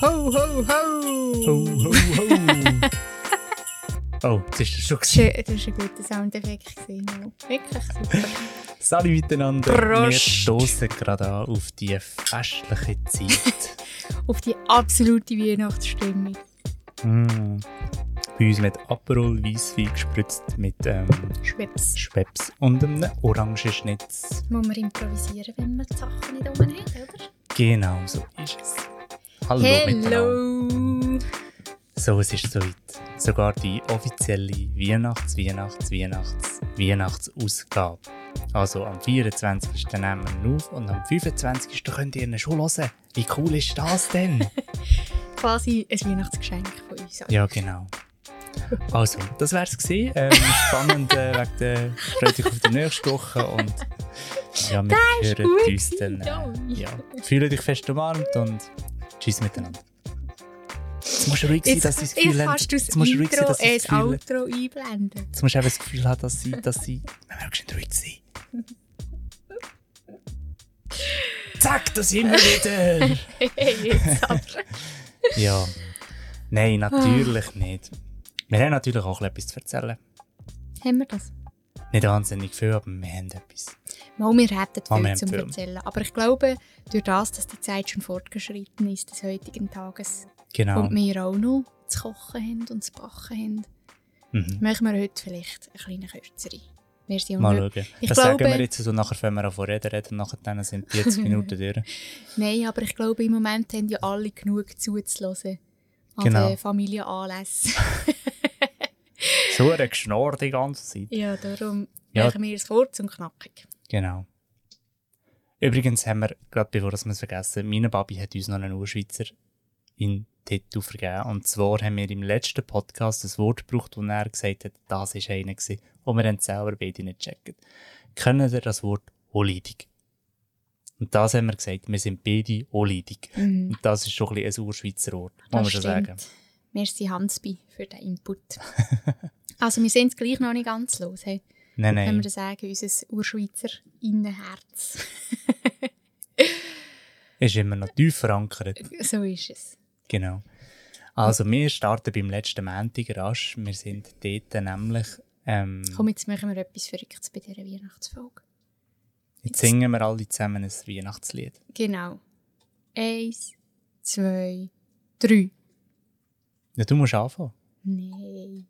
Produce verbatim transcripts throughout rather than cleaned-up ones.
Ho, ho, ho! Ho, ho, ho! Oh, das ist schon gesehen. Das war ein guter Soundeffekt. Wirklich super. Salut miteinander. Prost. Wir stoßen gerade an auf die festliche Zeit. Auf die absolute Weihnachtsstimmung. Mm. Bei uns mit Aperol, Weisswein gespritzt mit ähm, Schwebs. Schwebs und einem Orangenschnitz. Muss man improvisieren, wenn man die Sachen nicht oben hat, oder? Genau, so ist es. Hallo miteinander. So, es ist soweit. Sogar die offizielle Weihnachts-, Weihnachts-, Weihnachts-, Weihnachtsausgabe. Also am vierundzwanzigsten nehmen wir ihn auf und am fünfundzwanzigsten könnt ihr ihn schon hören. Wie cool ist das denn? Quasi ein Weihnachtsgeschenk von uns. Also. Ja, genau. Also, das wär's es gewesen. Ähm, spannend äh, wegen der freut euch auf die nächste Woche. Und ja, wir hören uns dann. Äh, ja. Fühlt euch fest umarmt und tschüss miteinander. Jetzt musst du ruhig sein, dass sie es fühlen. Kannst du das Intro, äh, das Outro einblenden? Jetzt musst du eben das Gefühl haben, dass sie... Dass sie wir mögen schon ruhig sein. Zack, das sind wir wieder! Jetzt aber. Ja. Nein, natürlich nicht. Wir haben natürlich auch etwas zu erzählen. Haben wir das? Nicht wahnsinnig viel, aber wir haben etwas. Mal, wir hätten viel wir zum Film. Erzählen. Aber ich glaube, durch das, dass die Zeit schon fortgeschritten ist, des heutigen Tages, genau. Und wir auch noch zu kochen haben und zu backen haben, mhm. machen wir heute vielleicht eine kleine kürzere. Mal schauen. Ich das glaube, sagen wir jetzt so, nachher fangen wir an von reden, reden, nachher dann sind vierzig Minuten durch. Nein, aber ich glaube, im Moment haben ja alle genug zuzuhören. An genau. den Familienanlässen. So eine Geschnurr die ganze Zeit. Ja, darum ja. machen wir es kurz und knackig. Genau. Übrigens haben wir, gerade bevor wir es vergessen, meine Babi hat uns noch einen Urschweizer in Tattoo vergeben. Und zwar haben wir im letzten Podcast ein Wort gebraucht, wo er gesagt hat, das war einer gewesen, wo wir dann selber beide nicht checken. Können wir das Wort «Holidig»? Und das haben wir gesagt, wir sind beide «Holidig». Mhm. Und das ist schon ein bisschen ein Urschweizer Wort, muss man schon sagen. Merci Hansbi für den Input. Also wir sind es gleich noch nicht ganz los. Hey. Nein, nein. Können wir sagen, unser Urschweizer Innenherz. Ist immer noch tief verankert. So ist es. Genau. Also wir starten beim letzten Montag rasch. Wir sind dort nämlich... Ähm, Komm, jetzt machen wir etwas Verrücktes bei dieser Weihnachtsfolge. Jetzt, jetzt singen wir alle zusammen ein Weihnachtslied. Genau. Eins, zwei, drei. Ja, du musst anfangen. Nein.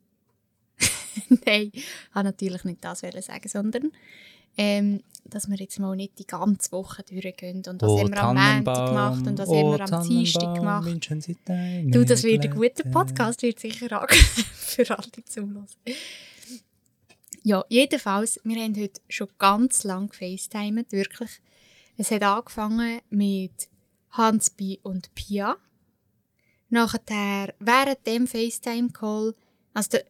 Nein, ich wollte natürlich nicht das sagen, sondern ähm, dass wir jetzt mal nicht die ganze Woche durchgehen. Und was oh, haben wir am Montag gemacht und was oh, haben wir am Dienstag gemacht. Du, das wird ein guter Podcast, wird sicher auch für alle zuhören. Ja, jedenfalls, wir haben heute schon ganz lange gefacetimet, wirklich. Es hat angefangen mit Hansbi und Pia. Nachher, während dem FaceTime-Call, also der,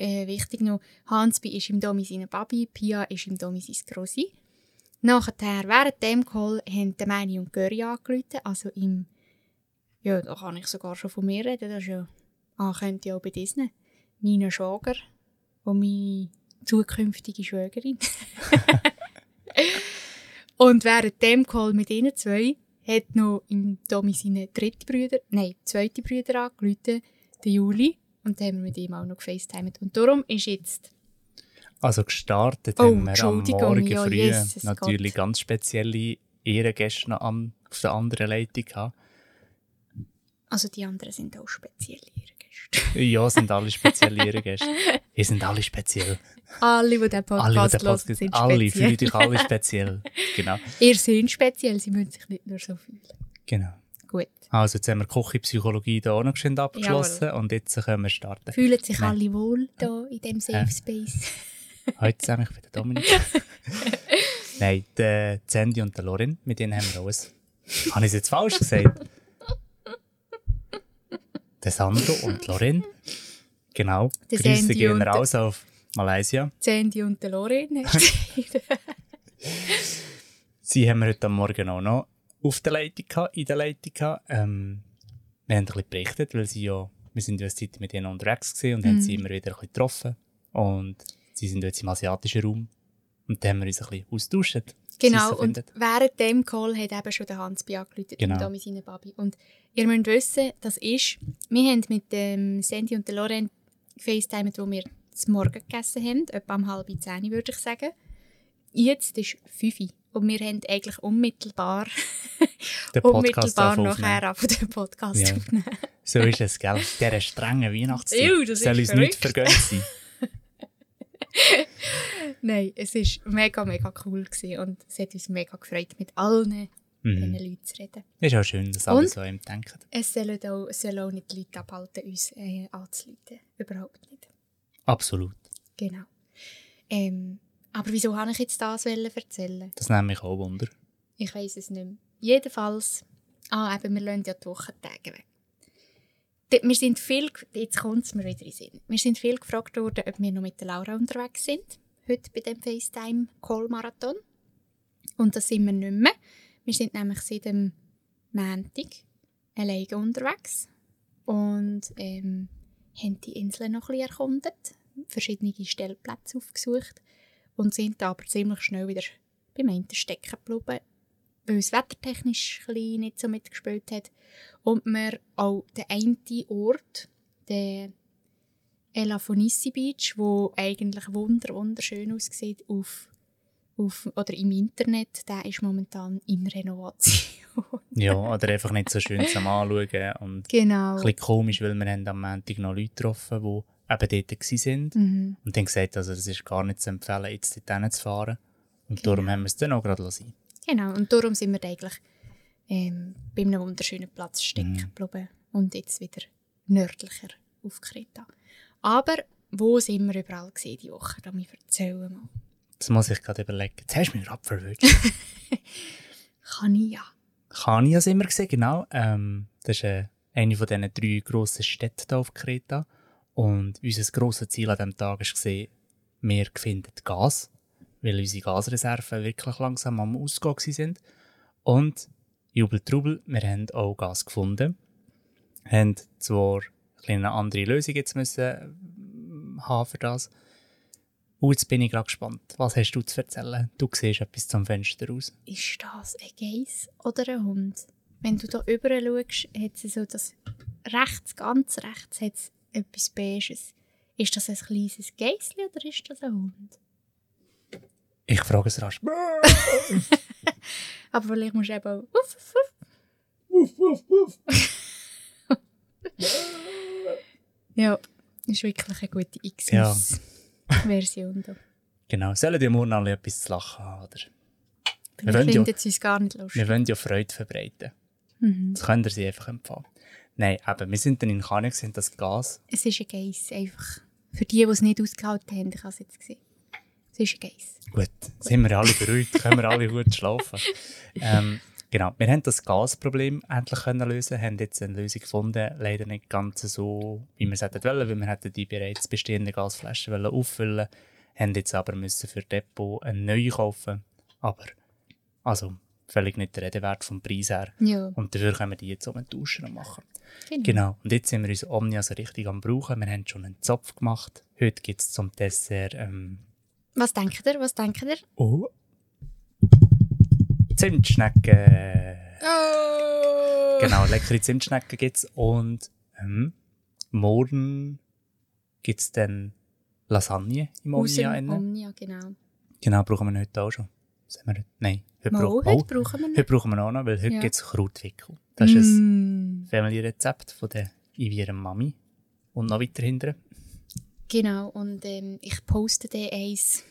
äh, wichtig noch, Hansbi ist im Domi seine Babi, Pia ist im Domi sein Grossi. Nachher, während dem Call, haben die Mani und Göri angerufen, also im, ja, da kann ich sogar schon von mir reden, das ist ja, ah, könnte ja auch bei Disney, meine Schwager und meine zukünftige Schwägerin. Und während dem Call mit ihnen zwei, hat noch im Domi seine dritte Brüder, nein, zweite Brüder angerufen, den Juli. Und dann haben wir mit ihm auch noch gefacetimet. Und darum ist jetzt... Also gestartet oh, haben wir am Morgen ja, früh Jesus natürlich Gott. Ganz spezielle Ehrengäste noch am, auf der anderen Leitung gehabt. Also die anderen sind auch spezielle Ehrengäste. Ja, sind alle spezielle Ehrengäste. Wir sind alle speziell. Alle, die diesen Podcast hören, sind speziell. Alle, fühlen dich alle speziell. Genau. Ihr seid speziell, sie müssen sich nicht nur so fühlen. Genau. Gut. Also jetzt haben wir Kochpsychologie hier auch noch schön abgeschlossen. Jawohl. Und jetzt können wir starten. Fühlen sich Nein. alle wohl hier in diesem Safe äh. Space? Heute zusammen, ich bin der Dominik. Nein, der Sandy und der Lorin, mit denen haben wir alles. Habe ich es jetzt falsch gesagt? Der Sandro und Lorin. Genau, Grüße gehen wir raus auf Malaysia. Sandy und Lorin. Sie haben wir heute Morgen auch noch auf der Leitung gehabt, in der Leitung gehabt. Ähm, wir haben ein bisschen berichtet, weil sie ja, wir sind ja eine Zeit mit ihnen unterwegs gewesen und mm. haben sie immer wieder ein bisschen getroffen. Und sie sind jetzt im asiatischen Raum und da haben wir uns ein bisschen austauscht. Genau, und findet. Während dem Call hat eben schon der Hans bei angerufen, genau. Da mit seiner Babi. Und ihr müsst wissen, das ist, wir haben mit dem Sandy und der Lorraine gefacetimed, wo wir zum Morgen gegessen haben, etwa um halb zehn, würde ich sagen. Jetzt ist fünf Uhr und wir haben eigentlich unmittelbar, unmittelbar nachher von dem Podcast ja. aufnehmen. So ist es, gell? Dieser strengen Weihnachtszeit Ew, das soll ist uns nichts vergönnt sein. Nein, es war mega, mega cool gewesen und es hat uns mega gefreut, mit allen mhm. diesen Leuten zu reden. Es ist auch schön, dass alle so an ihm denken. Es sollen auch, sollen auch nicht die Leute abhalten, uns äh, anzuleiten. Überhaupt nicht. Absolut. Genau. Ähm, aber wieso wollte ich jetzt das erzählen? Das nehme ich auch Wunder. Ich weiss es nicht mehr. Jedenfalls, ah, eben, wir lassen ja die Wochentage weg. Wir sind viel, jetzt kommt es mir wieder in den Sinn. Wir sind viel gefragt worden, ob wir noch mit der Laura unterwegs sind. Heute bei dem FaceTime-Call-Marathon. Und das sind wir nicht mehr. Wir sind nämlich seit dem Montag alleine unterwegs. Und ähm, haben die Insel noch ein bisschen erkundet. Verschiedene Stellplätze aufgesucht. Und sind aber ziemlich schnell wieder beim einen stecken geblieben, weil es wettertechnisch nicht so mitgespielt hat. Und wir auch den einen Ort, den Elafonissi Beach, der eigentlich wunder, wunderschön aussieht, auf, auf, oder im Internet, der ist momentan in Renovation. Ja, oder einfach nicht so schön zum Anschauen. Und genau. Ein bisschen komisch, weil wir haben am Montag noch Leute getroffen, die eben dort waren. Mhm. Und dann gesagt, also es ist gar nicht zu empfehlen, jetzt dorthin zu fahren. Und genau. Darum haben wir es dann auch gerade lassen. Genau, und darum sind wir eigentlich ähm, bei einem wunderschönen Platz stecken geblieben mm. und jetzt wieder nördlicher auf Kreta. Aber wo sind wir überall gesehen die Woche? Da ich erzähle mal. Das muss ich gerade überlegen. Jetzt hast du mich gerade verwirrt. Chania. Chania sind wir gesehen, genau. Ähm, das ist äh, eine von diesen drei grossen Städten hier auf Kreta. Und unser grosses Ziel an diesem Tag war, wir finden Gas. Weil unsere Gasreserven wirklich langsam am Ausgehen waren. Und Jubel Trubel, wir haben auch Gas gefunden. Wir haben zwar eine andere Lösung jetzt müssen haben für das. Und jetzt bin ich gerade gespannt. Was hast du zu erzählen? Du siehst etwas zum Fenster aus. Ist das ein Geiss oder ein Hund? Wenn du da rüber schaust, hat sie so das rechts, ganz rechts, hat es etwas Beiges. Ist das ein kleines Geissli oder ist das ein Hund? Ich frage es rasch. Aber vielleicht musst du eben auch wuff, wuff. Wuff, wuff, wuff. Ja, das ist wirklich eine gute X-Version. Ja. Genau, sollen die morgen alle etwas zu lachen haben? Oder? Wir, wir finden ja, es uns gar nicht lustig. Wir wollen ja Freude verbreiten. Mhm. Das könnt ihr sie einfach empfangen. Nein, eben, wir sind dann in Chania, sind das Gas. Es ist ein Geiss, einfach. Für die, die es nicht ausgehalten haben, ich habe es jetzt gesehen. Das ist ein Geiss. Gut, sind wir alle beruhigt, können wir alle gut schlafen. Ähm, genau, wir haben das Gasproblem endlich können lösen, haben jetzt eine Lösung gefunden, leider nicht ganz so, wie wir es hätten wollen, weil wir hätten die bereits bestehenden Gasflaschen wollen auffüllen, haben jetzt aber müssen für Depot eine neue kaufen, aber also völlig nicht der Redewert vom Preis her. Ja. Und dafür können wir die jetzt umtauschen und machen. Genau. genau. Und jetzt sind wir unsere Omnia so richtig am Brauchen. Wir haben schon einen Zopf gemacht. Heute gibt es zum Dessert ähm, Was denkt ihr? Was denkt ihr? Oh. Zimtschnecken. Oh. Genau, leckere Zimtschnecken gibt es. Und ähm, morgen gibt es dann Lasagne im Omnia. Aus dem Omnia, genau. Genau, brauchen wir heute auch schon. Sind wir heute? Nein, heute, Mal, brauch, heute oh, brauchen wir noch. Heute brauchen wir auch noch, weil heute ja. gibt es Krautwickel. Das mm. ist ein Family-Rezept von der Ivieren Mami. Und noch weiter hinten. Genau, und ähm, ich poste dir eins,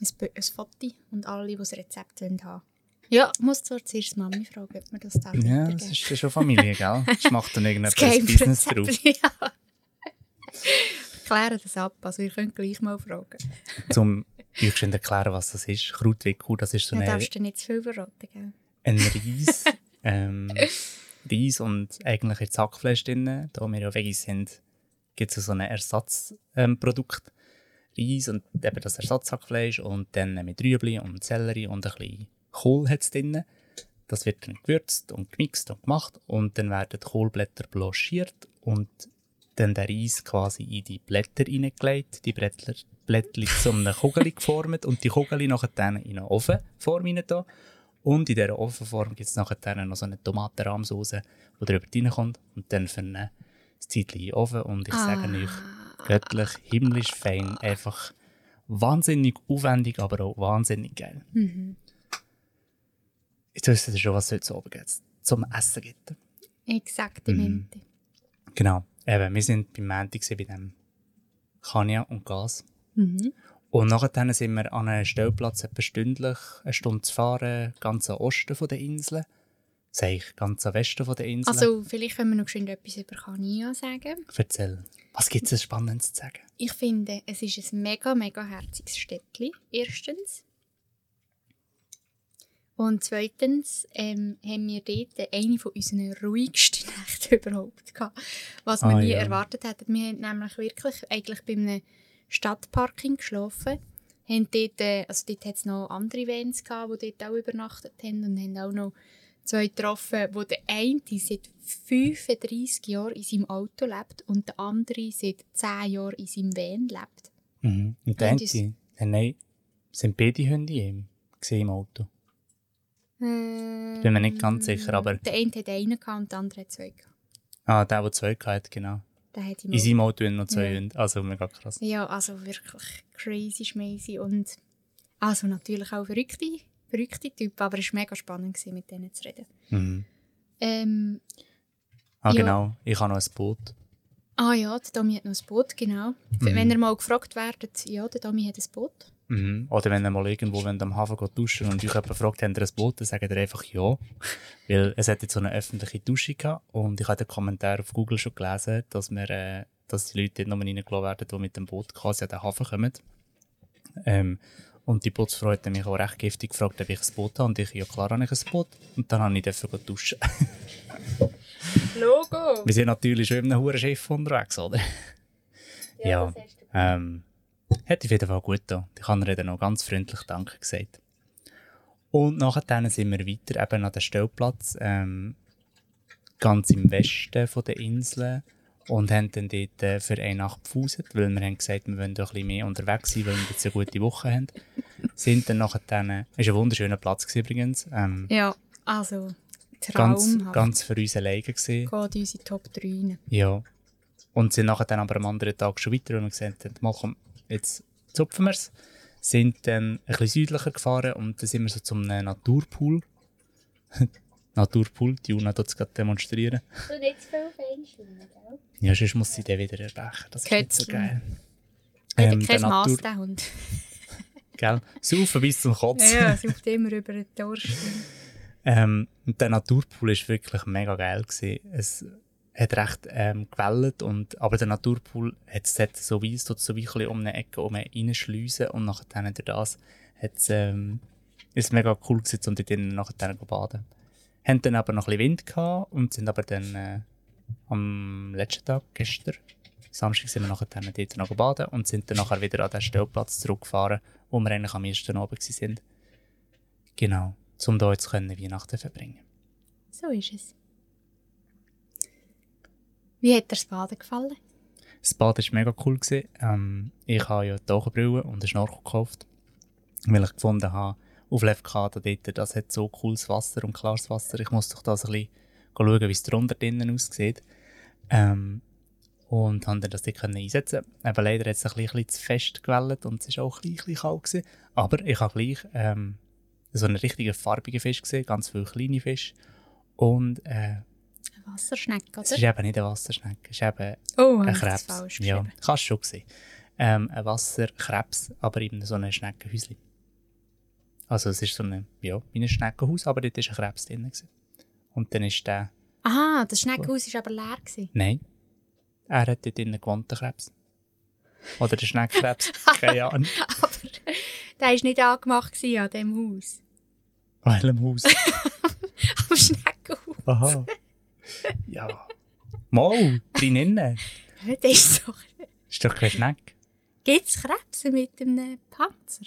ein, ein Foto und alle, die das Rezept haben wollen. Ja, ich muss zwar zuerst Mami fragen, ob man das darf. Ja, das ist ja schon Familie, gell? Das macht dann irgendetwas Business drauf. Ja. Ich kläre das ab, also ihr könnt gleich mal fragen. Zum euch zu erklären, was das ist, Krautwickel, das ist so ja, eine... darfst du nicht zu viel verraten, gell? Ein Reis, ähm, Reis und eigentlich jetzt Hackfleisch drin, da wir ja Veggies sind. Gibt es so ein Ersatzprodukt, ähm, Reis und eben das Ersatzhackfleisch und dann mit Rüebli und Sellerie und ein bisschen Kohl hat es drin. Das wird dann gewürzt und gemixt und gemacht und dann werden die Kohlblätter blanchiert und dann der Reis quasi in die Blätter hineingelegt. Die Blätter, Blättchen zu einer Kugel geformt und die Kugel nachher dann in eine Ofenform rein tun. Und in dieser Ofenform gibt es nachher noch so eine Tomatenrahmsauce, die drüber reinkommt und dann für ein Zeitchen in den Ofen. Und ich ah. sage euch, göttlich, himmlisch fein, einfach wahnsinnig aufwendig, aber auch wahnsinnig geil. Mhm. Jetzt wisst ihr schon, was es heute so oben geht, zum Essen gibt. Exakt, im Ende. Mhm. Genau, eben, wir waren beim Montag bei dem Chania und Gas. Mhm. Und nachher sind wir an einem Stellplatz etwa stündlich, eine Stunde zu fahren, ganz am Osten von der Insel. Sag ich, ganz am Westen von der Insel. Also vielleicht können wir noch schnell etwas über Chania sagen. Erzähl, was gibt es Spannendes zu sagen? Ich finde, es ist ein mega, mega herziges Städtchen, erstens. Und zweitens ähm, haben wir dort eine von unseren ruhigsten Nächte überhaupt gehabt, was wir ah, nie ja. erwartet hätten. Wir haben nämlich wirklich eigentlich bei einem Stadtparking geschlafen. Haben dort, also dort hat es noch andere Vans gehabt, die dort auch übernachtet haben und haben auch noch zwei getroffen, wo der eine seit fünfunddreissig Jahren in seinem Auto lebt und der andere seit zehn Jahren in seinem Van lebt. Mhm. Und der eine? Nein, sind beide Hunde in ihm im Auto? Ich bin mir nicht ganz sicher, aber... Der eine hatte einen und der andere hatte zwei. Ah, der, der zwei hatte, genau. Der hat in seinem Auto noch zwei ja. Hunde, also mega krass. Ja, also wirklich crazy, schmeisy und... Also natürlich auch verrückte, verrückte Typen, aber es war mega spannend, mit denen zu reden. Mhm. Ähm, ah, ja. genau, ich habe noch ein Boot. Ah ja, der Tommy hat noch ein Boot, genau. Mhm. Wenn ihr mal gefragt werdet, ja, der Tommy hat ein Boot. Mhm. Oder wenn ihr mal irgendwo wenn ihr am Hafen geht duschen und euch jemand fragt, habt ihr ein Boot, dann sagt ihr einfach ja. Weil es hat jetzt so eine öffentliche Dusche gehabt und ich habe den Kommentar auf Google schon gelesen, dass, wir, äh, dass die Leute dort noch reingelassen werden, die mit dem Boot quasi an den Hafen kommen. Ähm, und die Bootsfrau hat mich auch recht giftig gefragt, ob ich ein Boot habe. Und ich, ja klar habe ich ein Boot. Und dann habe ich dafür duschen. Logo! Wir sind natürlich schon in einem hohen Schiff unterwegs, oder? Ja, ja. Das heißt, ähm, hätte ich auf jeden Fall gut getan. Ich habe ihr dann noch ganz freundlich Danke gesagt. Und nachher sind wir weiter eben an den Stellplatz, ähm, ganz im Westen von der Insel. Und haben dann dort äh, für eine Nacht gepfuset, weil wir haben gesagt, wir wollen doch ein bisschen mehr unterwegs sein, weil wir jetzt eine gute Woche haben. Sind dann nachher dann, äh, ist ein wunderschöner Platz gewesen übrigens. Ähm, ja, also traumhaft. Ganz, ganz für uns alleine gewesen. Geht unsere Top drei rein. Ja. Und sind nachher dann aber am anderen Tag schon weiter und gesagt haben, mal komm, jetzt zupfen wir es, sind dann ein bisschen südlicher gefahren und dann sind wir so zum Naturpool. Naturpool, die Juna hat es gerade demonstrieren. Und jetzt viel Feinschwimmen, gell? Ja, sonst muss sie den wieder erbechen, das Kötzchen. Ist nicht so geil. Ähm, ja, der kein Natur- Mass, der Hund. Gell, saufen bis zum Kotzen. Ja, es sauft immer über den Durst. ähm, und der Naturpool war wirklich mega geil. Es, hat recht ähm, gewellt, und, aber der Naturpool hat es so weiss, tut so wie um eine Ecke um reinschliessen und nachher durch das hat's, ähm, ist es mega cool gewesen, um dort nachher zu baden. Wir hatten dann aber noch ein bisschen Wind gehabt und sind aber dann äh, am letzten Tag, gestern, Samstag, sind wir nachher dann dort noch baden und sind dann nachher wieder an den Stellplatz zurückgefahren, wo wir eigentlich am ersten Abend waren. Genau, um da jetzt können Weihnachten verbringen. So ist es. Wie hat dir das Baden gefallen? Das Baden war mega cool. Ähm, ich habe ja die Taucherbrille und einen Schnorchel gekauft, weil ich gefunden habe, auf Lefkada dort, das hat so cooles Wasser und klares Wasser. Ich muss doch das ein bisschen schauen, wie es drunter drinnen aussieht. Ähm, und konnte das dort einsetzen. Aber leider hat es ein bisschen zu fest gewellt und es war auch ein bisschen kalt gewesen. Aber ich habe gleich ähm, so einen richtigen farbigen Fisch gesehen, ganz viele kleine Fische. Und, äh, eine Wasserschnecke, oder? Es ist eben nicht eine Wasserschnecke, es ist eben oh, ein Krebs. Das falsch ja, kannst du schon sehen. Ähm, ein Wasserkrebs, aber eben so ein Schneckenhäuschen. Also es ist so eine, ja, wie ein Schneckenhaus, aber dort war ein Krebs drin. Und dann ist der... Aha, das Schneckenhaus war aber leer. Gewesen. Nein, er hat dort drinnen gewohnt, den Krebs. Oder den Schneckenkrebs, keine Ahnung. Aber der war nicht angemacht gewesen an diesem Haus. An welchem Haus? Am Schneckenhaus. Aha. Ja. Mal, drinnen. Das ist doch... Ist doch kein Schneck. Gibt es Krebse mit einem Panzer?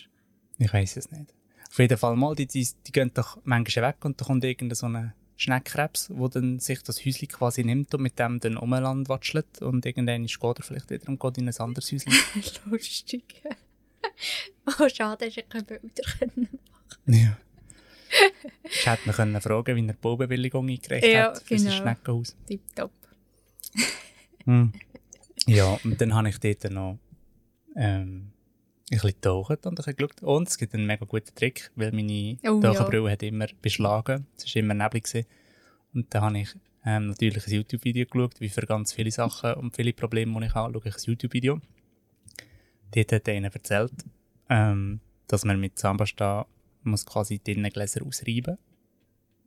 Ich weiss es nicht. Auf jeden Fall mal, die, die, die gehen doch manchmal weg und da kommt irgendein so ein Schneckkrebs, wo dann sich das Häuschen quasi nimmt und mit dem dann umland watschelt und irgendwann geht er vielleicht wieder und geht in ein anderes Häuschen. Lustig. Oh, schade, dass ich keine Bilder machen konnte. Ja. Ich hätte ihn fragen können, wie er die Baubewilligung eingereicht ja, hat für genau. sein Schneckenhaus. Tipptopp. mm. Ja, und dann habe ich dort noch ähm, ein bisschen getaucht und ein bisschen geschaut. Und es gibt einen mega guten Trick, weil meine oh, Taucherbrille ja. hat immer beschlagen. Es war immer neblig. Und dann habe ich ähm, natürlich ein YouTube-Video geschaut, wie für ganz viele Sachen und viele Probleme, die ich habe, schaue ich ein YouTube-Video. Dort hat einer erzählt, ähm, dass man mit Zahnpasta muss quasi die Innengläser ausreiben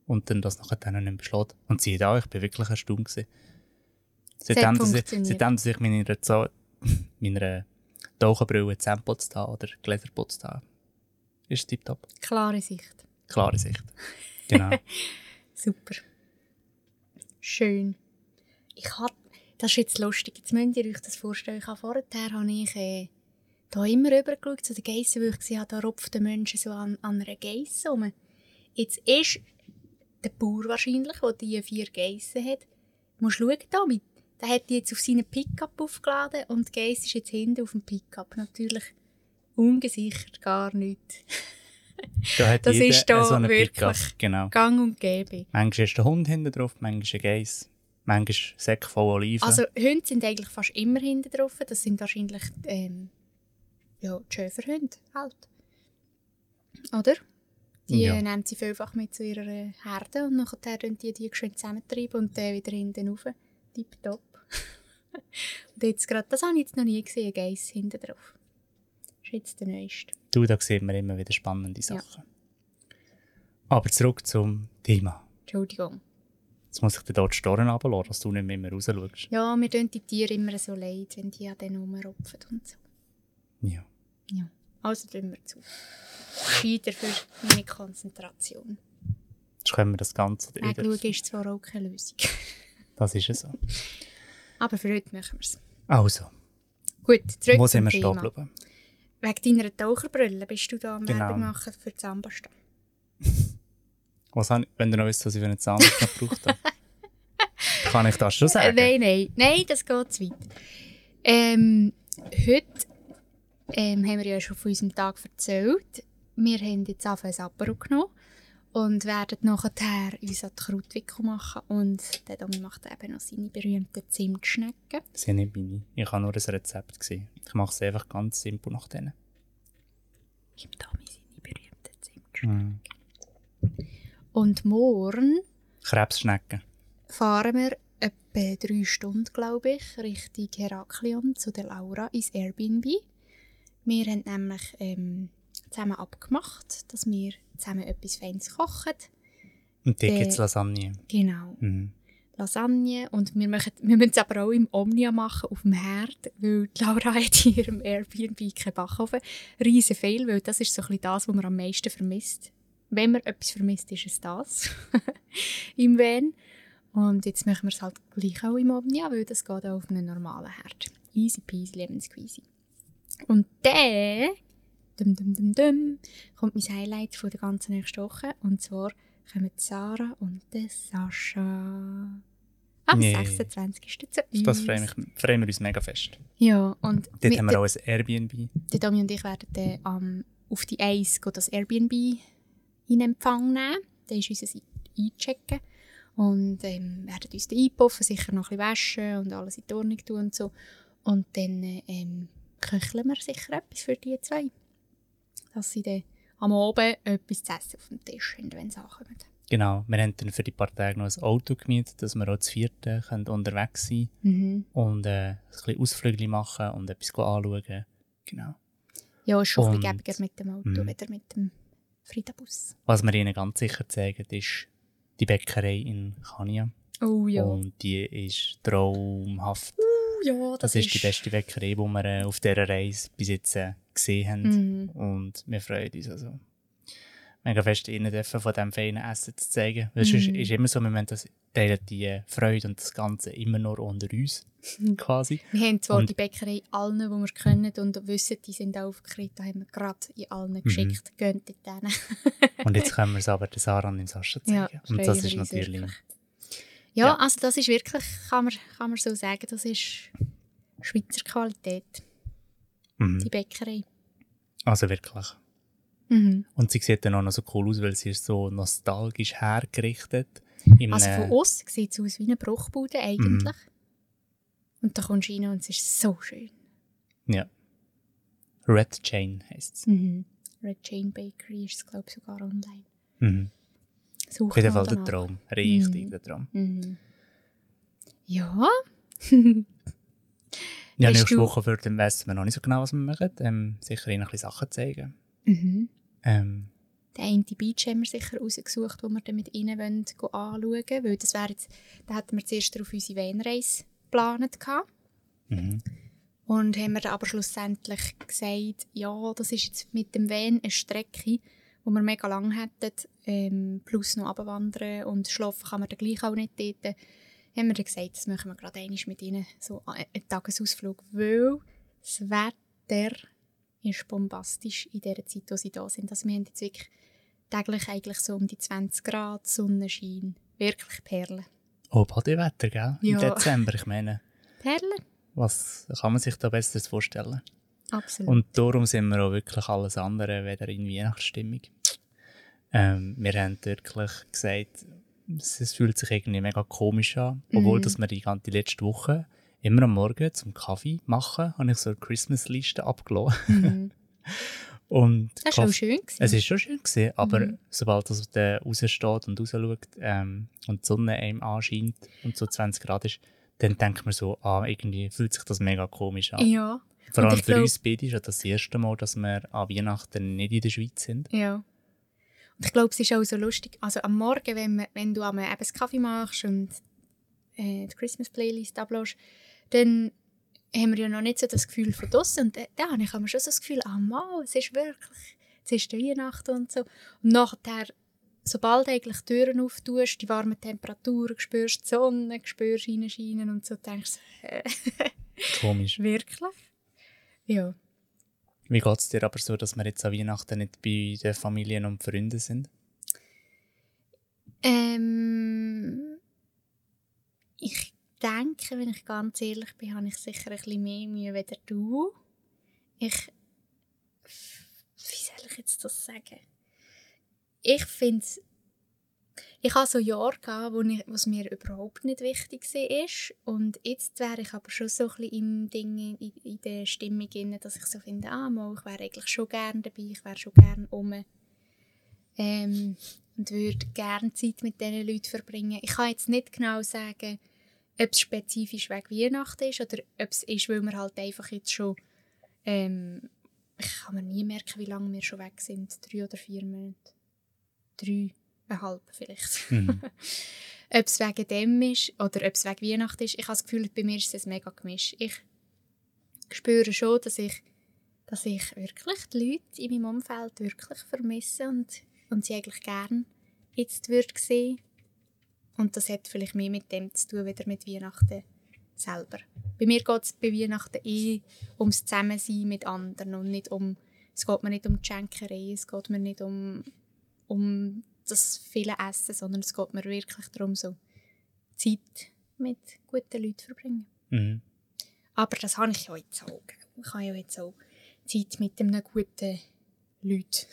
und dann das nachher dann nicht mehr beschlägt. Und siehe da, ich war wirklich erstaunt. Seitdem, dass ich, seitdem dass ich meiner, Zahn, meiner Tauchenbrille Zähne putzt habe oder Gläser putzt habe, ist tipptopp. Klare Sicht. Klare Sicht, genau. Super. Schön. Ich hab, das ist jetzt lustig, jetzt müsst ihr euch das vorstellen. Ich habe vorher habe ich äh, da immer rüber geschaut zu den Geissen, weil ich gesehen habe, da rupft der Mensch so an, an einer Geisse rum. Jetzt ist der Bauer wahrscheinlich, der diese vier Geissen hat, muss schauen damit. Der hat die jetzt auf seinen Pickup aufgeladen und die Geiss ist jetzt hinten auf dem Pickup. Natürlich ungesichert, gar nichts. Da hat das ist da so wirklich Pickup, genau. gang und gäbe. Manchmal ist der Hund hinten drauf, manchmal eine Geiss, manchmal Säcke voll Oliven. Also Hunde sind eigentlich fast immer hinten drauf. Das sind wahrscheinlich ähm, ja, die Schäferhunde halt. Oder? Die ja. nehmen sie vielfach mit zu ihrer Herde und nachher treiben die die schön zusammentreiben und dann wieder hinten rauf. Tipptopp. Und jetzt gerade, das habe ich jetzt noch nie gesehen, eine Geiss hinten drauf. Das ist jetzt der Neueste. Du, da sieht man immer wieder spannende Sachen. Ja. Aber zurück zum Thema. Entschuldigung. Jetzt muss ich dir dort die Storen runterlassen, dass du nicht mehr immer raus schaust. Ja, mir tun die Tiere immer so leid, wenn die an den rumrupfen und so. Ja. Ja, also tun wir zu. Scheiter für meine Konzentration. Jetzt können wir das Ganze wieder... Nein, schau, ist zwar auch keine Lösung. Das ist es so. Aber für heute machen wir es. Also. Gut, zurück Wo zum sind wir Thema. Stehen bleiben? Wegen deiner Taucherbrille bist du da am genau. Werbung machen für Zahnpasta. Was habe ich, wenn du noch wisst, was ich für eine Zahnpasta gebraucht habe? Kann ich das schon sagen? Nein, nein. Nein, das geht zu weit. Ähm, heute ähm, haben wir ja schon von unserem Tag erzählt. Wir haben jetzt einfach ein Aperol genommen und werden nachher uns an die Krautwickel machen. Und der Domi macht eben noch seine berühmten Zimtschnecken. Das sind nicht meine. Ich habe nur ein Rezept gesehen. Ich mache es einfach ganz simpel nach denen. Ich habe Domi seine berühmten Zimtschnecken. Mm. Und morgen... Krebsschnecken. ...fahren wir etwa drei Stunden, glaube ich, Richtung Heraklion zu der Laura ins Airbnb. Wir haben nämlich... Ähm, zusammen abgemacht, dass wir zusammen etwas Feines kochen. Und dort gibt es Lasagne. Genau. Mhm. Lasagne. Und wir, machen, wir müssen es aber auch im Omnia machen, auf dem Herd, weil Laura hat hier im Airbnb keinen Backofen. Riesen Fehl, weil das ist so ein bisschen das, was man am meisten vermisst. Wenn man etwas vermisst, ist es das. Im Van. Und jetzt machen wir es halt gleich auch im Omnia, weil das geht auch auf einem normalen Herd. Easy peasy, lemon squeezy. Und dann... Dum, dum, dum, dum, kommt mein Highlight von der ganzen nächsten Woche. Und zwar kommen Sarah und Sascha am nee. sechsundzwanzigsten zu uns. Das freuen wir uns mega fest. Ja, und dort haben wir auch ein Airbnb. Der Domi und ich werden dann, ähm, auf die Eis das Airbnb in Empfang nehmen. Dann ist unser Einchecken. Und ähm, werden uns dann einpuffen, sicher noch ein bisschen waschen und alles in die Ordnung tun und so. Und dann ähm, köcheln wir sicher etwas für die zwei. Dass sie dann am Abend etwas zu essen auf dem Tisch haben, wenn sie ankommen. Genau, wir haben dann für die paar Tage noch ein Auto gemietet, dass wir auch zu vierten unterwegs sein können. Mhm. Und äh, ein bisschen Ausflüge machen und etwas anschauen. Genau. Ja, es ist schon und, ein bisschen gäbiger mit dem Auto, wieder mit dem Friedabus. Was wir ihnen ganz sicher zeigen, ist die Bäckerei in Chania. Oh ja. Und die ist traumhaft. Uh, ja, das, das ist die beste Bäckerei, die wir äh, auf dieser Reise bis jetzt äh, gesehen haben. Mhm. Und wir freuen uns also mega fest, ihnen dürfen von diesem feinen Essen zu zeigen. Weil mhm. es ist immer so, wir müssen das teilen, die Freude und das Ganze immer nur unter uns. Quasi. Wir haben zwar und die Bäckerei allen, die wir können und wissen, die sind auch auf Kreta, haben wir gerade in allen geschickt. Mhm. Gehen dort hin. Und jetzt können wir es aber den Sarah und dem Sascha zeigen. Ja, und das ist natürlich... Ja, ja, also das ist wirklich, kann man, kann man so sagen, das ist Schweizer Qualität. Mhm. Die Bäckerei. Also wirklich. Mhm. Und sie sieht dann auch noch so cool aus, weil sie ist so nostalgisch hergerichtet. Also von außen sieht es aus wie eine Bruchbude eigentlich. Mhm. Und da kommst du rein und es ist so schön. Ja. Red Chain heisst es. Mhm. Red Chain Bakery ist es, glaube ich, sogar online. Mhm. Auf jeden Fall der Traum. Richtig, mhm. der Traum. Mhm. Ja. Ja, nächste Woche für den wissen wir noch nicht so genau, was wir machen. Ähm, sicher ihnen ein bisschen Sachen zeigen. Mhm. Ähm. Den einen Beach haben wir sicher rausgesucht, den wir dann mit ihnen anschauen wollen. Weil das wäre jetzt, da hatten wir zuerst auf unsere Vanreise geplant. Mhm. Und haben wir dann aber schlussendlich gesagt, ja, das ist jetzt mit dem Van eine Strecke, wo wir mega lang hätten, ähm, plus noch runterwandern und schlafen kann man dann gleich auch nicht dort. Haben wir dann gesagt, das machen wir gerade einmal mit ihnen, so einen Tagesausflug, weil das Wetter ist bombastisch in der Zeit, wo sie da sind. Also wir haben jetzt wirklich täglich eigentlich so um die zwanzig Grad, Sonnenschein, wirklich Perlen. Oh, Badewetter, gell? Ja. Im Dezember, ich meine. Perlen? Was kann man sich da Besseres vorstellen? Absolut. Und darum sind wir auch wirklich alles andere weder in Weihnachtsstimmung. Ähm, wir haben wirklich gesagt, es fühlt sich irgendwie mega komisch an, obwohl mm. dass wir die ganze letzte Woche immer am Morgen zum Kaffee machen, habe ich so eine Christmas-Liste abgelassen. Mm. Und das war schon schön. Es war schon schön, gewesen, aber mm. sobald das da raussteht und rausschaut ähm, und die Sonne einem anscheint und so zwanzig Grad ist, dann denkt man so, ah, irgendwie fühlt sich das mega komisch an. Ja. Vor allem für glaub, uns beide ist das erste Mal, dass wir an Weihnachten nicht in der Schweiz sind. Ja. Und ich glaube, es ist auch so lustig. Also am Morgen, wenn, man, wenn du einmal einen Kaffee machst und äh, die Christmas-Playlist ablässt, dann haben wir ja noch nicht so das Gefühl von draussen. Und äh, dann habe ich schon so das Gefühl, ah Mann, es ist wirklich, es ist Weihnachten und so. Und nachher, sobald eigentlich die Türen auftust, die warme Temperatur, spürst die Sonne, spürst Scheinen und so, denkst du, äh, komisch. Wirklich? Ja. Wie geht es dir aber so, dass wir jetzt an Weihnachten nicht bei den Familien und Freunden sind? Ähm, ich denke, wenn ich ganz ehrlich bin, habe ich sicher ein bisschen mehr Mühe als du. Ich, wie soll ich jetzt das sagen? Ich finde, ich hatte so Jahre, wo es mir überhaupt nicht wichtig war. Und jetzt wäre ich aber schon so ein bisschen im Ding, in, in der Stimmung drin, dass ich so finde, ah, mal, ich wäre eigentlich schon gerne dabei, ich wäre schon gerne um. Ähm, und würde gerne Zeit mit diesen Leuten verbringen. Ich kann jetzt nicht genau sagen, ob es spezifisch wegen Weihnachten ist oder ob es ist, weil wir halt einfach jetzt schon, ähm, ich kann mir nie merken, wie lange wir schon weg sind, drei oder vier Monate. Drei. Halb vielleicht. Mhm. Ob es wegen dem ist oder ob es wegen Weihnachten ist, ich habe das Gefühl, bei mir ist es mega gemischt. Ich spüre schon, dass ich, dass ich wirklich die Leute in meinem Umfeld wirklich vermisse und, und sie eigentlich gerne jetzt würde sehen. Und das hat vielleicht mehr mit dem zu tun, wieder mit Weihnachten selber. Bei mir geht es bei Weihnachten eh ums Zusammensein mit anderen und nicht um, es geht mir nicht um die Schenkerei, es geht mir nicht um, um das viele Essen, sondern es geht mir wirklich darum, so Zeit mit guten Leuten zu verbringen. Mhm. Aber das habe ich ja jetzt auch. Ich habe ja jetzt auch Zeit mit einem guten Leuten.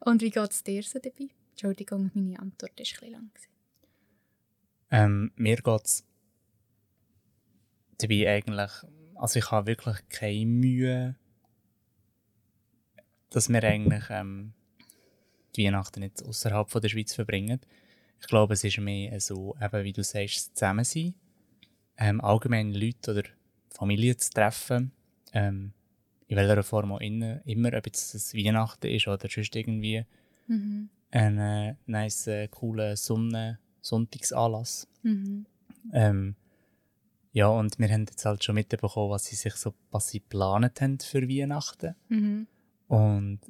Und wie geht es dir so dabei? Entschuldigung, meine Antwort war ein bisschen lang. Ähm, mir geht es dabei eigentlich, also ich habe wirklich keine Mühe, dass wir eigentlich ähm, die Weihnachten nicht außerhalb der Schweiz verbringen. Ich glaube, es ist mehr so, eben, wie du sagst, zusammen sein, ähm, allgemein Leute oder Familien zu treffen, ähm, in welcher Form auch immer, immer, ob jetzt das Weihnachten ist oder sonst irgendwie mhm. ein äh, nice, cooler Sonne- Sonntagsanlass. Mhm. Ähm, ja, und wir haben jetzt halt schon mitbekommen, was sie sich so was sie geplant haben für Weihnachten. Mhm. Und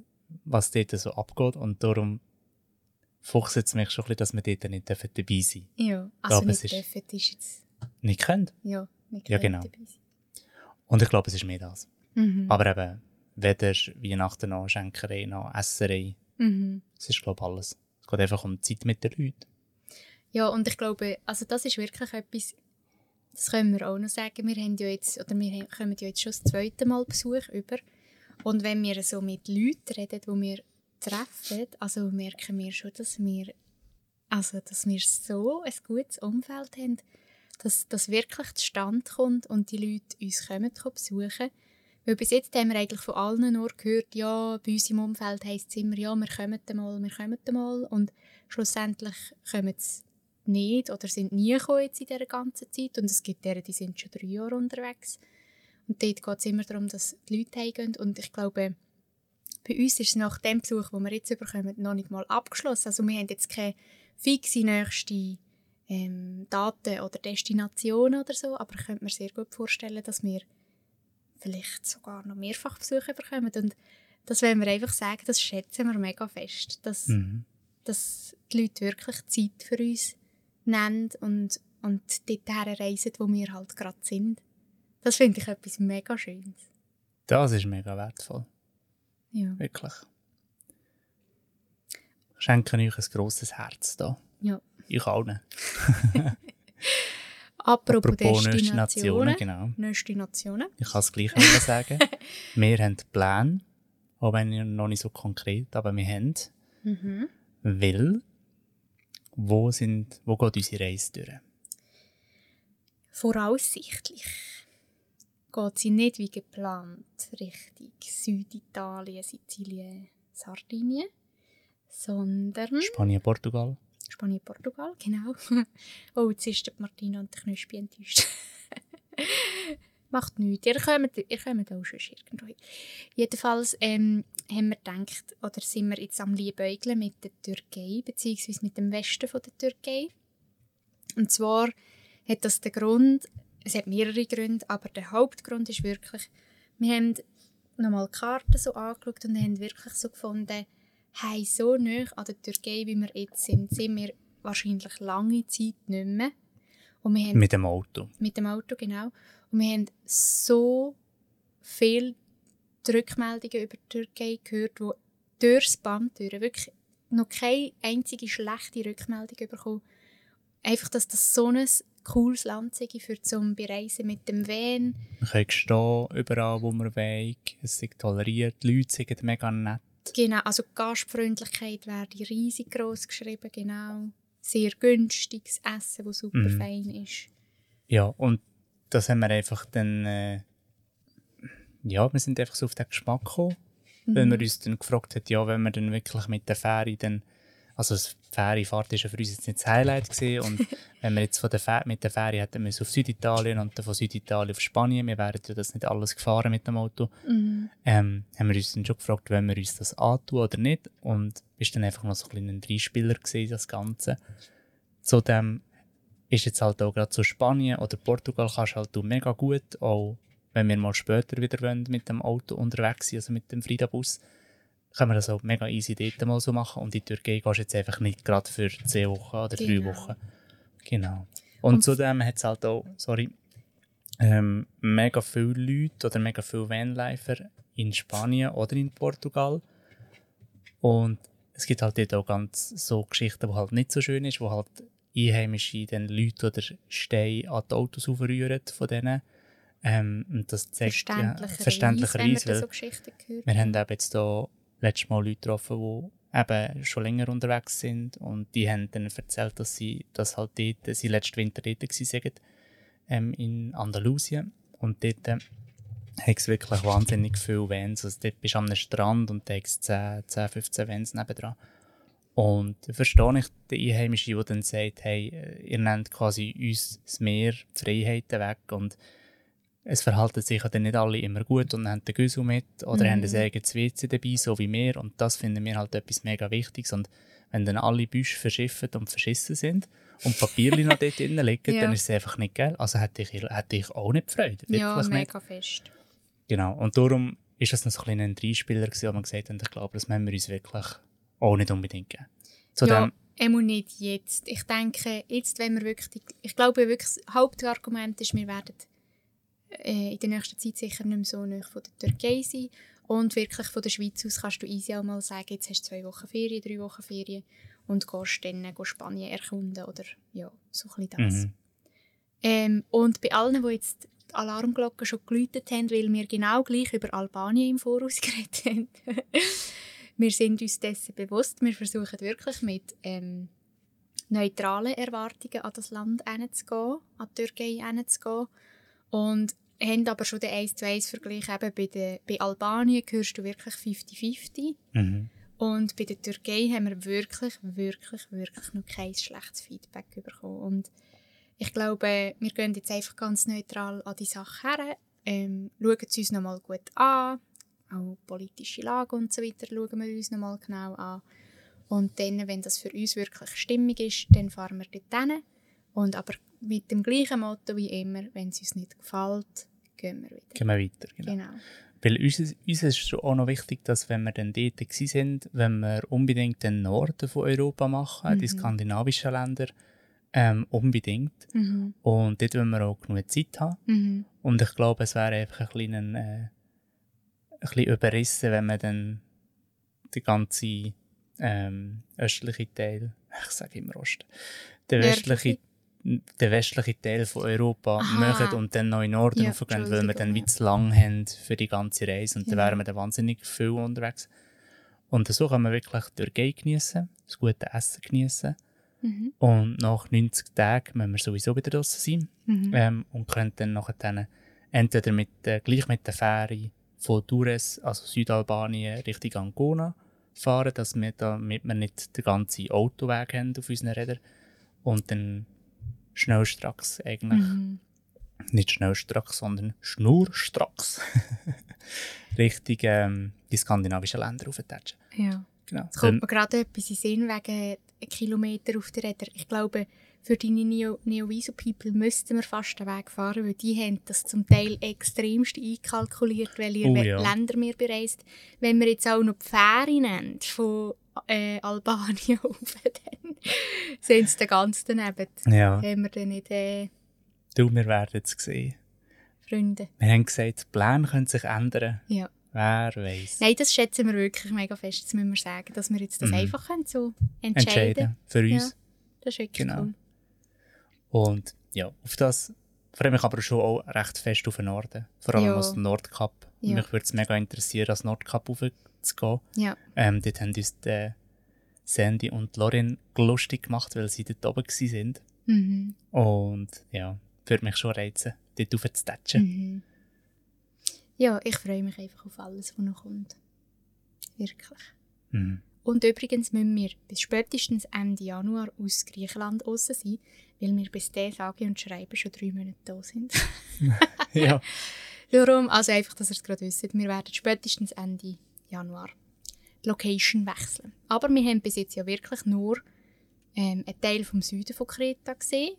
was dort so abgeht. Und darum fuchst es mich schon ein bisschen, dass wir dort nicht dabei sein dürfen. Ja, also nicht dürfen ist jetzt... Nicht können? Ja, nicht ja, genau. Dabei sein. Und ich glaube, es ist mehr das. Mhm. Aber eben, weder Weihnachten noch Schenkerei noch Esserei. Mhm. Es ist, glaube ich, alles. Es geht einfach um die Zeit mit den Leuten. Ja, und ich glaube, also das ist wirklich etwas... Das können wir auch noch sagen. Wir, haben ja jetzt, oder wir kommen ja jetzt schon das zweite Mal Besuch über. Und wenn wir so mit Leuten reden, die wir treffen, also merken wir schon, dass wir, also, dass wir so ein gutes Umfeld haben, dass das wirklich zustande kommt und die Leute uns kommen, besuchen. Weil bis jetzt haben wir eigentlich von allen nur gehört, ja, bei uns im Umfeld heisst es immer, ja, wir kommen mal, wir kommen mal. Und schlussendlich kommen sie nicht oder sind nie gekommen jetzt in dieser ganzen Zeit. Und es gibt deren, die sind schon drei Jahre unterwegs. Und dort geht es immer darum, dass die Leute heimgehen. Und ich glaube, bei uns ist es nach dem Besuch, den wir jetzt bekommen, noch nicht mal abgeschlossen. Also wir haben jetzt keine fixe nächste ähm, Daten oder Destinationen oder so, aber ich könnte mir sehr gut vorstellen, dass wir vielleicht sogar noch mehrfach Besuche bekommen. Und das wollen wir einfach sagen, das schätzen wir mega fest, dass, mhm. dass die Leute wirklich Zeit für uns nehmen und, und dorthin reisen, wo wir halt gerade sind. Das finde ich etwas mega Schönes. Das ist mega wertvoll. Ja. Wirklich. Schenken euch ein grosses Herz da. Ja. Ich allen. Apropos, Apropos Destinationen. Destinationen, genau. Destinationen. Ich kann es gleich einmal sagen. Wir haben Pläne, auch wenn noch nicht so konkret, aber wir haben. Mhm. Weil, wo, sind, wo geht unsere Reise durch? Voraussichtlich geht sie nicht wie geplant Richtung Süditalien, Sizilien, Sardinien, sondern Spanien, Portugal. Spanien, Portugal, genau. Oh, jetzt ist Martina und der Knüspi enttäuscht. Macht nichts, ihr kommt, ihr kommt auch schon irgendwo hin. Jedenfalls ähm, haben wir gedacht, oder sind wir jetzt am Liebäugeln mit der Türkei, beziehungsweise mit dem Westen von der Türkei. Und zwar hat das den Grund, es hat mehrere Gründe, aber der Hauptgrund ist wirklich, wir haben nochmal die Karten so angeschaut und haben wirklich so gefunden, hey, so nah an der Türkei, wie wir jetzt sind, sind wir wahrscheinlich lange Zeit nicht mehr. Und wir haben, mit dem Auto. Mit dem Auto, genau. Und wir haben so viele Rückmeldungen über die Türkei gehört, die durchs Band durch, wirklich noch keine einzige schlechte Rückmeldung bekommen. Einfach, dass das so ein cooles Land sei für zum Bereisen mit dem Van. Wir können stehen, überall, wo wir wollen. Es ist toleriert, die Leute sind mega nett. Genau, also Gastfreundlichkeit werde riesig gross geschrieben, genau. Sehr günstiges Essen, das super mhm. fein ist. Ja, und das haben wir einfach dann, äh, ja, wir sind einfach so auf den Geschmack gekommen, mhm. weil wir uns dann gefragt haben, ja, wenn wir dann wirklich mit der Fähre dann, also die Fährefahrt war ja für uns jetzt nicht das Highlight gewesen, und wenn wir jetzt von der Fähre, mit der Fähre hätten wir auf Süditalien und dann von Süditalien auf Spanien, wir wären ja das nicht alles gefahren mit dem Auto, mhm. ähm, haben wir uns dann schon gefragt, wollen wir uns das antun oder nicht, und es war dann einfach noch so ein kleiner Dreispieler gewesen, das Ganze. Zudem ist jetzt halt auch gerade so Spanien oder Portugal kannst halt du mega gut, auch wenn wir mal später wieder wollen, mit dem Auto unterwegs sind, also mit dem Friedabus, können wir das auch mega easy dort mal so machen. Und in die Türkei gehst du jetzt einfach nicht gerade für zehn Wochen oder genau. drei Wochen. Genau. Und, und zudem hat es halt auch, sorry, ähm, mega viele Leute oder mega viele Vanlifer in Spanien oder in Portugal. Und es gibt halt dort auch ganz so Geschichten, die halt nicht so schön ist, wo halt Einheimische dann Leute oder Steine an die Autos aufrühren von denen. Ähm, und das zeigt verständlicherweise, ja, verständlicherweise wenn wir so Geschichten gehört. Wir haben eben jetzt hier letztes Mal Leute getroffen, die eben schon länger unterwegs sind und die haben dann erzählt, dass sie, dass halt dort, sie letzten Winter dort waren, ähm, in Andalusien. Und dort äh, hat es wirklich wahnsinnig viele Vans. Also dort bist du am Strand und da hat es zehn, fünfzehn Vans nebendran. Und verstehe ich den Einheimischen, der dann sagt, hey, ihr nehmt quasi uns das Meer, die Freiheiten weg und es verhalten sich dann nicht alle immer gut und haben den Güssel mit oder mhm. haben ein eigenes W C dabei, so wie wir. Und das finden wir halt etwas mega Wichtiges. Und wenn dann alle Büsche verschifft und verschissen sind und Papierchen noch dort drin liegen, ja. dann ist es einfach nicht geil. Also hätte ich, hätte ich auch nicht gefreut. Ja, mega nicht. Fest. Genau. Und darum war das noch so ein Dreispieler, wo man gesagt hat, ich glaube, das müssen wir uns wirklich auch nicht unbedingt geben. Zudem, ja, muss nicht jetzt. Ich denke, jetzt, wenn wir wirklich, die, ich glaube wirklich, das Hauptargument ist, wir werden in der nächsten Zeit sicher nicht mehr so nahe von der Türkei sein. Und wirklich von der Schweiz aus kannst du easy auch mal sagen, jetzt hast du zwei Wochen Ferien, drei Wochen Ferien und gehst dann gehst Spanien erkunden oder ja, so ein bisschen das. Mhm. Ähm, und bei allen, die jetzt die Alarmglocken schon geläutet haben, weil wir genau gleich über Albanien im Voraus geredet haben. Wir sind uns dessen bewusst. Wir versuchen wirklich mit ähm, neutralen Erwartungen an das Land hinzugehen, an die Türkei hinzugehen. Und haben aber schon den eins zu eins Vergleich. Eben bei, der, bei Albanien hörst du wirklich fünfzig fünfzig. Mhm. Und bei der Türkei haben wir wirklich, wirklich, wirklich noch kein schlechtes Feedback bekommen. Und ich glaube, wir gehen jetzt einfach ganz neutral an die Sache her. Ähm, schauen sie uns nochmal gut an. Auch politische Lage und so weiter schauen wir uns nochmal genau an. Und dann, wenn das für uns wirklich stimmig ist, dann fahren wir dort hin. Und aber mit dem gleichen Motto wie immer, wenn es uns nicht gefällt, gehen wir wieder. Gehen wir weiter, genau. genau. Weil uns, uns ist es auch noch wichtig, dass wenn wir dann dort waren, wenn wir unbedingt den Norden von Europa machen, mhm. die skandinavischen Länder, ähm, unbedingt. Mhm. Und dort wollen wir auch genug Zeit haben. Mhm. Und ich glaube, es wäre einfach ein kleinen... Äh, ein bisschen überrissen, wenn man dann den ganzen ähm, östlichen Teil, ich sage immer Osten, den westlichen, den westlichen Teil von Europa Aha. machen und dann noch in den Norden ja, raufgehen, weil wir dann wie zu lang haben für die ganze Reise und ja. dann wären wir dann wahnsinnig viel unterwegs. Und so können wir wirklich die Türkei geniessen, das gute Essen geniessen mhm. und nach neunzig Tagen müssen wir sowieso wieder draussen sein mhm. ähm, und können dann nachher entweder mit, äh, gleich mit der Fähre von Dures, also Südalbanien, Richtung Ancona fahren, dass wir, damit wir nicht den ganzen Autoweg haben auf unseren Rädern. Und dann schnellstracks eigentlich, mhm. nicht schnellstracks, sondern schnurstracks Richtung ähm, die skandinavischen Länder rauftatschen. Ja, genau. Es kommt mir gerade etwas in Sinn wegen Kilometer auf den Rädern. Ich glaube, für deine Neo-Viso-People müssten wir fast den Weg fahren, weil die haben das zum Teil extremst einkalkuliert, welche oh, ja. Länder wir bereist. Wenn wir jetzt auch noch die Fähre nehmen, von äh, Albanien rauf, dann sind sie den ganzen daneben. Ja. Haben wir dann nicht... Äh, du, wir werden es sehen. Freunde. Wir haben gesagt, die Pläne können sich ändern. Ja. Wer weiss. Nein, das schätzen wir wirklich mega fest, das müssen wir sagen, dass wir jetzt das mhm. einfach können, so entscheiden können. Entscheiden, für uns. Ja, das ist wirklich genau. cool. Und ja, auf das freue ich mich aber schon auch recht fest auf den Norden. Vor allem aus dem Nordkap. Ja. Mich würde es mega interessieren, als Nordkap raufzugehen. Ja. Ähm, dort haben uns die Sandy und Lorin lustig gemacht, weil sie dort oben waren. Mhm. Und ja, würde mich schon reizen, dort raufzutatschen. Mhm. Ja, ich freue mich einfach auf alles, was noch kommt. Wirklich. Mhm. Und übrigens müssen wir bis spätestens Ende Januar aus Griechenland raus sein, weil wir bis dahin sage und schreiben schon drei Monate da sind. ja. Darum, also einfach, dass ihr es gerade wisst, wir werden spätestens Ende Januar die Location wechseln. Aber wir haben bis jetzt ja wirklich nur ähm, einen Teil vom Süden von Kreta gesehen.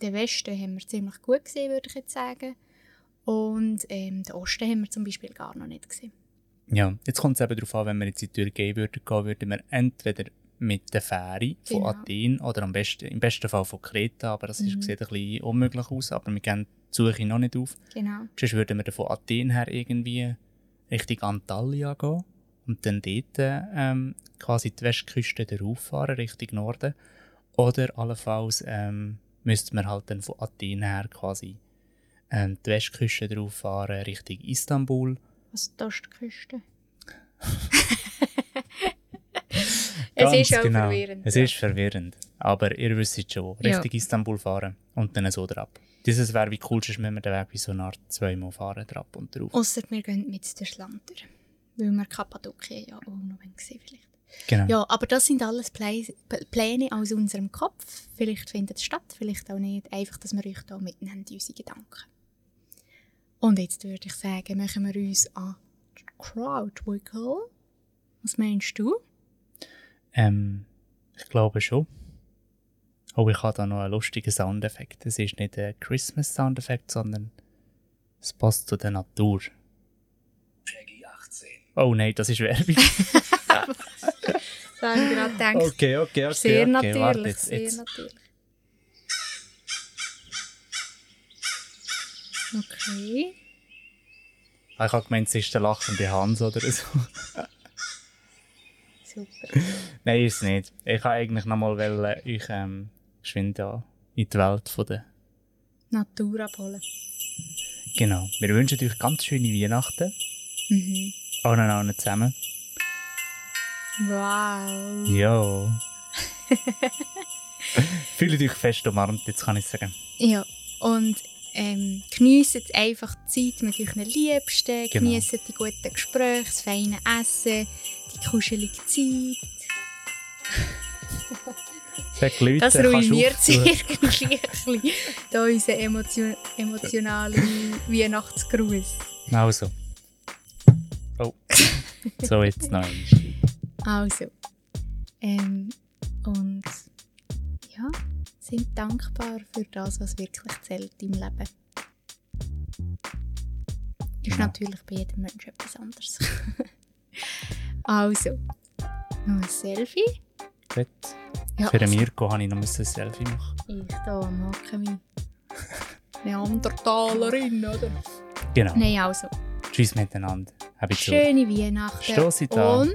Den Westen haben wir ziemlich gut gesehen, würde ich jetzt sagen. Und ähm, den Osten haben wir zum Beispiel gar noch nicht gesehen. Ja, jetzt kommt es eben darauf an, wenn wir jetzt in die Türkei würden gehen, würden wir entweder mit der Fähre von genau. Athen oder am besten, im besten Fall von Kreta, aber das mhm. ist, sieht ein bisschen unmöglich aus, aber wir gehen die Suche noch nicht auf. Genau. Sonst würden wir von Athen her irgendwie Richtung Antalya gehen und dann dort ähm, quasi die Westküste rauffahren, Richtung Norden. Oder allenfalls ähm, müssten wir halt dann von Athen her quasi ähm, die Westküste rauffahren, Richtung Istanbul. Also die Ostküste. es ist auch genau. verwirrend. Es ja. ist verwirrend. Aber ihr wisst schon, richtig ja. Istanbul fahren und dann so drauf. Dieses wäre wie cool, sonst müssen wir den Weg wie so eine Art zweimal fahren, drauf und drauf. Ausser wir gehen mit der Schlanter. Weil wir Kappadokie ja auch noch gesehen vielleicht. Genau. Ja, aber das sind alles Plä- Pläne aus unserem Kopf. Vielleicht findet es statt, vielleicht auch nicht. Einfach, dass wir euch da mitnehmen, unsere Gedanken. Und jetzt würde ich sagen, machen wir uns an die Crowdwiggle. Was meinst du? Ähm, ich glaube schon. Oh, ich habe da noch einen lustigen Soundeffekt. Es ist nicht ein Christmas-Soundeffekt, sondern es passt zu der Natur. achtzehn Oh nein, das ist Werbung. Da habe ich gerade gedacht. Okay, okay, okay. Sehr okay, natürlich, warte, jetzt, sehr jetzt. natürlich. Okay. Ah, ich habe gemeint, es ist der lachende Hans oder so. Super. Nein, ist es nicht. Ich wollte eigentlich noch mal euch ähm, geschwind in die Welt von der Natur abholen. Genau. Wir wünschen euch ganz schöne Weihnachten. Mhm. Allen und allen zusammen. Wow. Ja. Fühlt euch fest umarmt, jetzt kann ich sagen. Ja, und ähm, geniessen einfach die Zeit mit euren Liebsten, genau. Geniessen die guten Gespräche, das feine Essen, die kuschelige Zeit. Sag Leute, das ruiniert sich irgendwie ein bisschen, da unser emotion- emotionaler Weihnachtsgruß. Also. Oh, so jetzt noch einmal. Also, ähm, und ja, sind dankbar für das, was wirklich zählt im Leben. Ist ja. Natürlich bei jedem Menschen etwas anderes. Also, noch ein Selfie. Gut. Ja, für also, mir habe ich noch ein Selfie machen. Ich da mache mich. Neandertalerin, oder? Genau. Nein, also. Tschüss miteinander. Habe ich schöne Zeit. Weihnachten. Stoss und...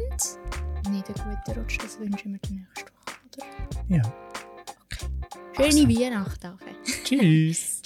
Nicht einen guten Rutsch, das wünschen wir dir nächste Woche, oder? Ja. Okay. Schöne also. Weihnachten. Tschüss.